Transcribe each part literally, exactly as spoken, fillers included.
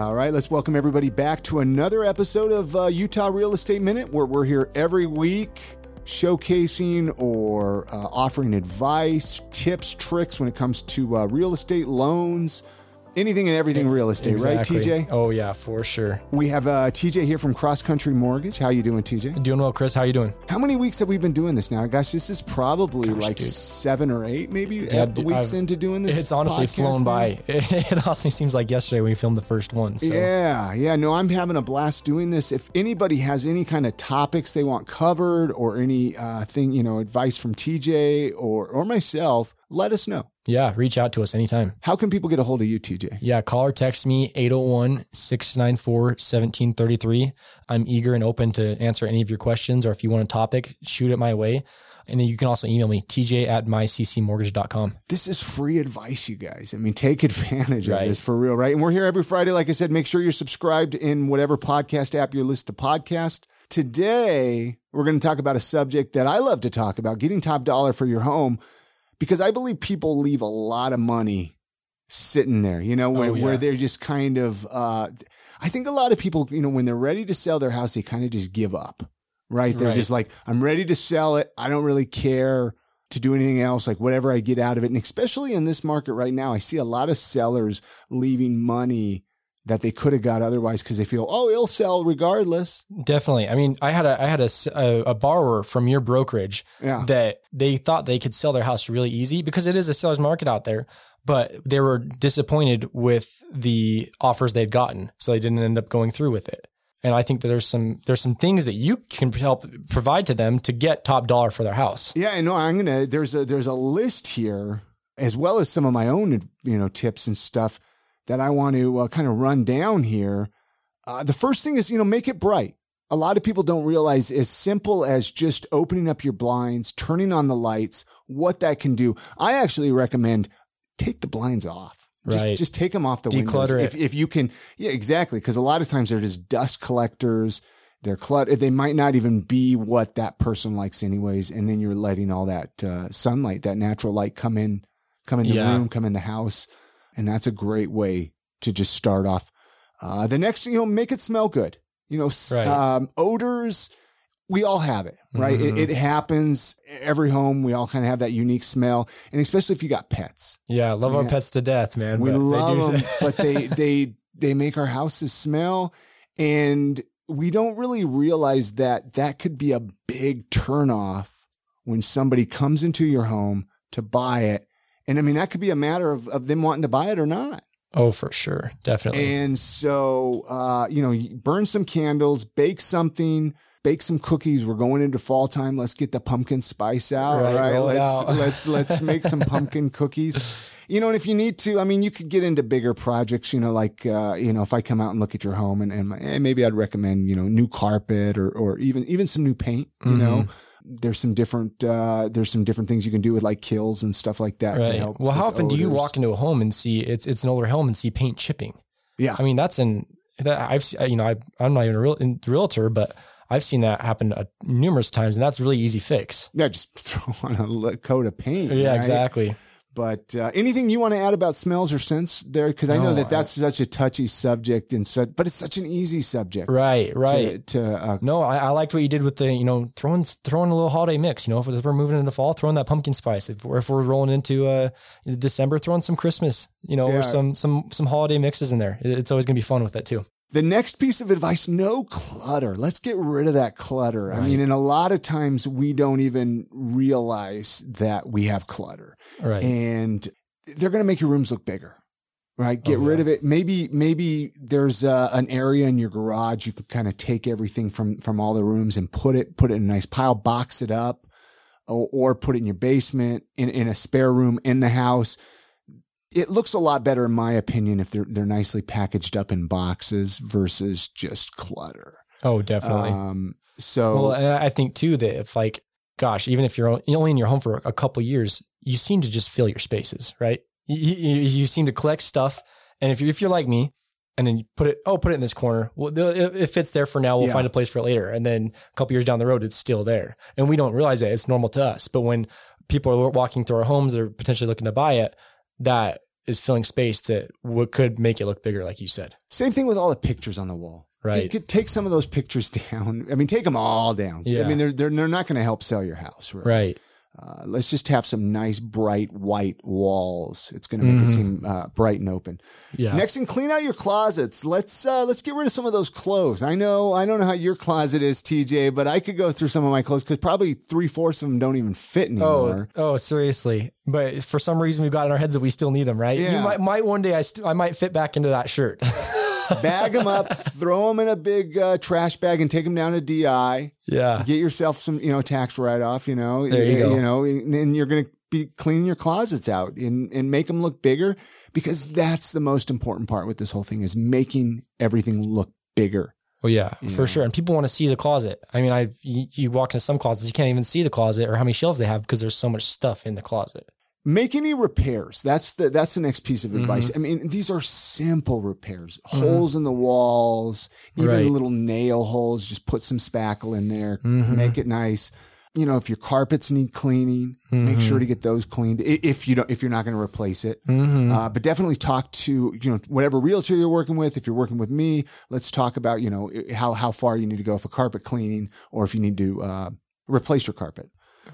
All right, let's welcome everybody back to another episode of uh, Utah Real Estate Minute, where we're here every week showcasing or uh, offering advice, tips, tricks when it comes to uh, real estate loans, anything and everything real estate, exactly. Right, T J? Oh, yeah, for sure. We have uh, T J here from Cross Country Mortgage. How you doing, T J? Doing well, Chris. How you doing? How many weeks have we been doing this now? Gosh, this is probably Gosh, like dude. seven or eight maybe yeah, dude, weeks I've, into doing this. It's honestly flown by. It, it honestly seems like yesterday when we filmed the first one. So. Yeah, yeah. No, I'm having a blast doing this. If anybody has any kind of topics they want covered or any uh, thing, you know, advice from T J or or myself, let us know. Yeah, reach out to us anytime. How can people get a hold of you, T J? Yeah, call or text me, eight oh one, six nine four, one seven three three. I'm eager and open to answer any of your questions, or if you want a topic, shoot it my way. And then you can also email me, T J at my c c mortgage dot com. This is free advice, you guys. I mean, take advantage right. of this for real, right? And we're here every Friday. Like I said, make sure you're subscribed in whatever podcast app you listen to podcasts. Today, we're going to talk about a subject that I love to talk about, getting top dollar for your home. Because I believe people leave a lot of money sitting there, you know, where, oh, yeah. where they're just kind of, uh, I think a lot of people, you know, when they're ready to sell their house, they kind of just give up, right? They're right. just like, I'm ready to sell it. I don't really care to do anything else, like whatever I get out of it. And especially in this market right now, I see a lot of sellers leaving money that they could have got otherwise because they feel, oh, it'll sell regardless. Definitely. I mean, I had a I had a, a borrower from your brokerage yeah. that they thought they could sell their house really easy because it is a seller's market out there, but they were disappointed with the offers they'd gotten. So they didn't end up going through with it. And I think that there's some there's some things that you can help provide to them to get top dollar for their house. Yeah, I know. I'm gonna there's a there's a list here as well as some of my own, you know, tips and stuff that I want to uh, kind of run down here. Uh, the first thing is, you know, make it bright. A lot of people don't realize as simple as just opening up your blinds, turning on the lights, what that can do. I actually recommend take the blinds off. Just, right. just take them off the Declutter windows. It. If, if you can. Yeah, exactly. Because a lot of times they're just dust collectors. They're cluttered. They might not even be what that person likes anyways. And then you're letting all that uh, sunlight, that natural light come in, come in the yeah. room, come in the house. And that's a great way to just start off. Uh, the next, you know, make it smell good. You know, right. um, odors, we all have it, right? Mm-hmm. It, it happens. Every home, we all kind of have that unique smell. And especially if you got pets. Yeah, love man. our pets to death, man. We love them, but they, they, they make our houses smell. And we don't really realize that that could be a big turnoff when somebody comes into your home to buy it. And I mean, that could be a matter of, of them wanting to buy it or not. Oh, for sure. Definitely. And so, uh, you know, burn some candles, bake something, bake some cookies. We're going into fall time. Let's get the pumpkin spice out. All right. right? Let's, out. let's, let's make some pumpkin cookies, you know, and if you need to, I mean, you could get into bigger projects, you know, like, uh, you know, if I come out and look at your home and, and, and maybe I'd recommend, you know, new carpet or, or even, even some new paint, you mm-hmm. know. There's some different uh, there's some different things you can do with like kills and stuff like that right. to help. Well, how often odors. do you walk into a home and see it's it's an older home and see paint chipping? Yeah, I mean that's an that I've you know I I'm not even a real in, realtor, but I've seen that happen uh, numerous times, and that's a really easy fix. Yeah, just throw on a coat of paint. Yeah, right? exactly. But uh, anything you want to add about smells or scents there? Because I know no, that that's I, such a touchy subject, and such, but it's such an easy subject. Right, right. To, to uh, no, I, I liked what you did with the, you know, throwing throwing a little holiday mix. You know, if we're moving into fall, throwing that pumpkin spice. If, or if we're rolling into uh, December, throwing some Christmas, you know, yeah. or some some some holiday mixes in there. It, it's always going to be fun with that too. The next piece of advice, no clutter. Let's get rid of that clutter. Right. I mean, and a lot of times we don't even realize that we have clutter. Right. And they're going to make your rooms look bigger, right? Get oh, rid yeah. of it. Maybe maybe there's a, an area in your garage. You can kind of take everything from, from all the rooms and put it, put it in a nice pile, box it up, or, or put it in your basement, in, in a spare room in the house. It looks a lot better, in my opinion, if they're they're nicely packaged up in boxes versus just clutter. Oh, definitely. Um, so, well, and I think too that if like, gosh, even if you're only in your home for a couple of years, you seem to just fill your spaces, right? You, you, you seem to collect stuff, and if you if you're like me, and then you put it, oh, put it in this corner. Well, it, it fits there for now. We'll yeah. find a place for it later, and then a couple of years down the road, it's still there, and we don't realize that it's normal to us. But when people are walking through our homes, they're potentially looking to buy it. That is filling space that what could make it look bigger, like you said. Same thing with all the pictures on the wall. Right. You could take some of those pictures down. I mean, take them all down. Yeah. I mean, they're they're, they're not going to help sell your house. Really. Right. Uh, let's just have some nice, bright, white walls. It's going to make mm-hmm. it seem uh, bright and open. Yeah. Next thing, clean out your closets. Let's uh, let's get rid of some of those clothes. I know, I don't know how your closet is, T J, but I could go through some of my clothes because probably three-fourths of them don't even fit anymore. Oh, oh, seriously. But for some reason, we've got in our heads that we still need them, right? Yeah. You might, might one day, I, st- I might fit back into that shirt. Bag them up, throw them in a big uh, trash bag and take them down to D I. Yeah. Get yourself some, you know, tax write-off, you know, there you, you, go. you know, and, and you're going to be cleaning your closets out and, and make them look bigger, because that's the most important part with this whole thing is making everything look bigger. Oh well, yeah, for know? sure. And people want to see the closet. I mean, I you, you walk into some closets, you can't even see the closet or how many shelves they have because there's so much stuff in the closet. Make any repairs. That's the, that's the next piece of advice. Mm-hmm. I mean, these are simple repairs, holes mm-hmm. in the walls, even right. little nail holes, just put some spackle in there, mm-hmm. make it nice. You know, if your carpets need cleaning, mm-hmm. make sure to get those cleaned if you don't, if you're not going to replace it, mm-hmm. uh, but definitely talk to, you know, whatever realtor you're working with. If you're working with me, let's talk about, you know, how, how far you need to go for carpet cleaning or if you need to, uh, replace your carpet.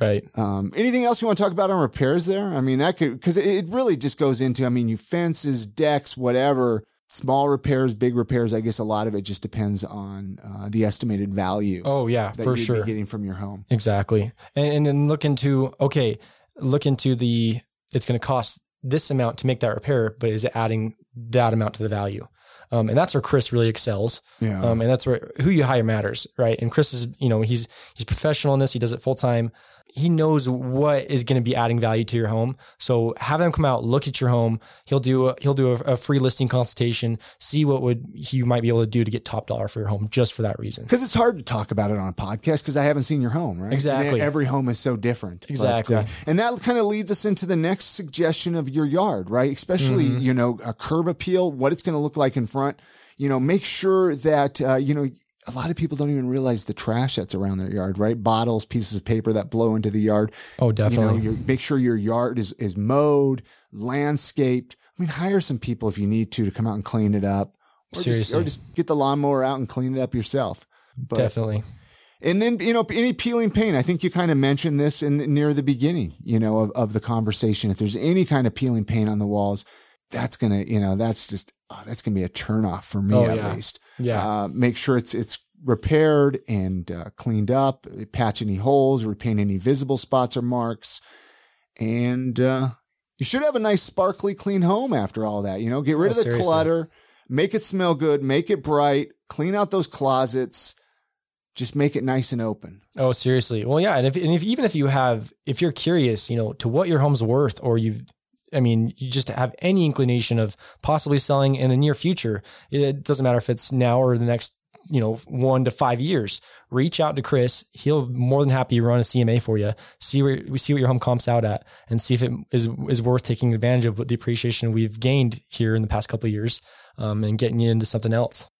Right. Um, anything else you want to talk about on repairs there? I mean, that could, because it really just goes into, I mean, you fences, decks, whatever, small repairs, big repairs. I guess a lot of it just depends on uh, the estimated value. Oh, yeah, that for you'd sure. be getting from your home. Exactly. And, and then look into, okay, look into the, it's going to cost this amount to make that repair, but is it adding that amount to the value? Um, and that's where Chris really excels. Yeah. Um, and that's where who you hire matters, right? And Chris is, you know, he's he's professional in this. He does it full time. He knows what is going to be adding value to your home. So have him come out, look at your home. He'll do a, he'll do a, a free listing consultation. See what would he might be able to do to get top dollar for your home, just for that reason. Because it's hard to talk about it on a podcast because I haven't seen your home, right? Exactly. And every home is so different. Exactly. But, uh, and that kind of leads us into the next suggestion of your yard, right? Especially mm-hmm. you know a curb appeal, what it's going to look like in front. You know, make sure that, uh, you know, a lot of people don't even realize the trash that's around their yard, right? Bottles, pieces of paper that blow into the yard. Oh, definitely. You know, make sure your yard is, is mowed, landscaped. I mean, hire some people if you need to, to come out and clean it up. Or Seriously. Just, or just get the lawnmower out and clean it up yourself. But, definitely. And then, you know, any peeling paint. I think you kind of mentioned this in near the beginning, you know, of, of the conversation. If there's any kind of peeling paint on the walls, that's going to, you know, that's just, oh, that's going to be a turnoff for me oh, at yeah. least. Yeah. Uh, make sure it's, it's repaired and uh, cleaned up, patch any holes, repaint any visible spots or marks. And uh, you should have a nice sparkly clean home after all that, you know, get rid oh, of the seriously. clutter, make it smell good, make it bright, clean out those closets, just make it nice and open. Oh, seriously. Well, yeah. And if, and if, even if you have, if you're curious, you know, to what your home's worth, or you I mean, you just have any inclination of possibly selling in the near future. It doesn't matter if it's now or the next, you know, one to five years, reach out to Chris. He'll more than happy run a C M A for you. See where we see what your home comps out at and see if it is, is worth taking advantage of what the appreciation we've gained here in the past couple of years um, and getting you into something else.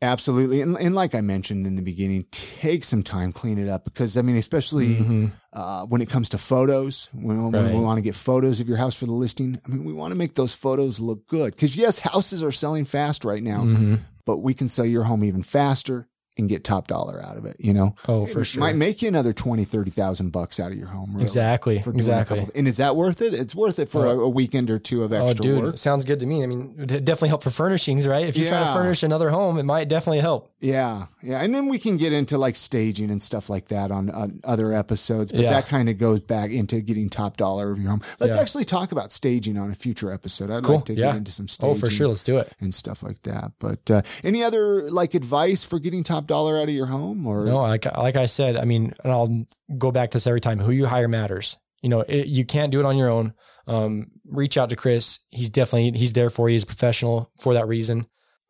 Absolutely. And, and like I mentioned in the beginning, take some time, clean it up, because I mean, especially mm-hmm. uh, when it comes to photos, when, right. when we want to get photos of your house for the listing, I mean, we want to make those photos look good because yes, houses are selling fast right now, mm-hmm. but we can sell your home even faster and get top dollar out of it. You know, Oh, for it sure. might make you another twenty, thirty thousand bucks out of your home. Really, exactly. Exactly. Of, and is that worth it? It's worth it for oh. a, a weekend or two of extra oh, dude, work. Sounds good to me. I mean, it definitely help for furnishings, right? If you're yeah. trying to furnish another home, it might definitely help. Yeah. Yeah. And then we can get into like staging and stuff like that on, on other episodes, but yeah. that kind of goes back into getting top dollar of your home. Let's yeah. actually talk about staging on a future episode. I'd cool. like to yeah. get into some staging. Oh, for sure. Let's do it. And stuff like that. But uh, any other like advice for getting top dollar out of your home? Or no, like, like I said, I mean, and I'll go back to this every time, who you hire matters. You know, it, you can't do it on your own. Um, reach out to Chris. He's definitely, he's there for you. He's a professional for that reason.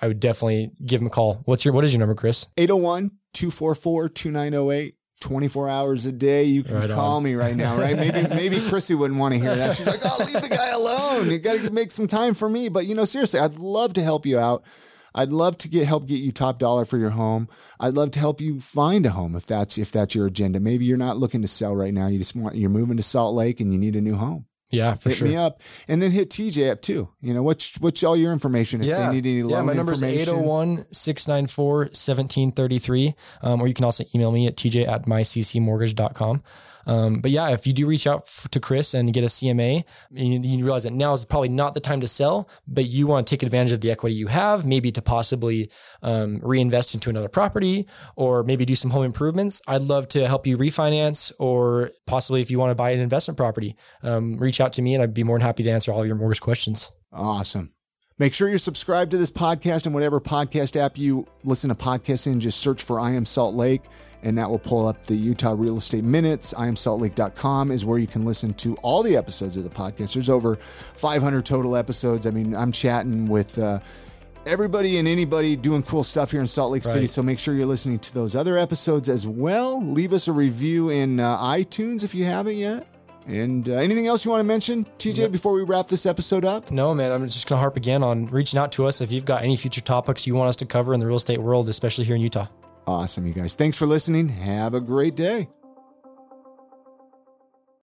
I would definitely give him a call. What's your, what is your number, Chris? eight oh one, two four four, two nine oh eight. twenty-four hours a day. You can right call on. me right now, right? Maybe, maybe Chrissy wouldn't want to hear that. She's like, oh, leave the guy alone. You got to make some time for me. But you know, seriously, I'd love to help you out. I'd love to get help get you top dollar for your home. I'd love to help you find a home if that's if that's your agenda. Maybe you're not looking to sell right now. You just want you're moving to Salt Lake and you need a new home. Yeah, for hit sure. Hit me up, and then hit T J up too. You know, what's what's all your information if yeah. they need any loan information? Yeah, my number is eight oh one, six nine four, one seven three three. Um, or you can also email me at T J at my c c mortgage dot com. Um, but yeah, if you do reach out f- to Chris and get a C M A, you, you realize that now is probably not the time to sell, but you want to take advantage of the equity you have, maybe to possibly um, reinvest into another property or maybe do some home improvements. I'd love to help you refinance, or possibly if you want to buy an investment property, um, reach out to me and I'd be more than happy to answer all your mortgage questions. Awesome. Make sure you're subscribed to this podcast and whatever podcast app you listen to podcasts in. Just search for I Am Salt Lake, and that will pull up the Utah Real Estate Minutes. I am salt lake dot com is where you can listen to all the episodes of the podcast. There's over five hundred total episodes. I mean, I'm chatting with uh, everybody and anybody doing cool stuff here in Salt Lake right. City. So make sure you're listening to those other episodes as well. Leave us a review in uh, iTunes if you haven't yet. And uh, anything else you want to mention, T J, yep. before we wrap this episode up? No, man. I'm just going to harp again on reaching out to us if you've got any future topics you want us to cover in the real estate world, especially here in Utah. Awesome, you guys. Thanks for listening. Have a great day.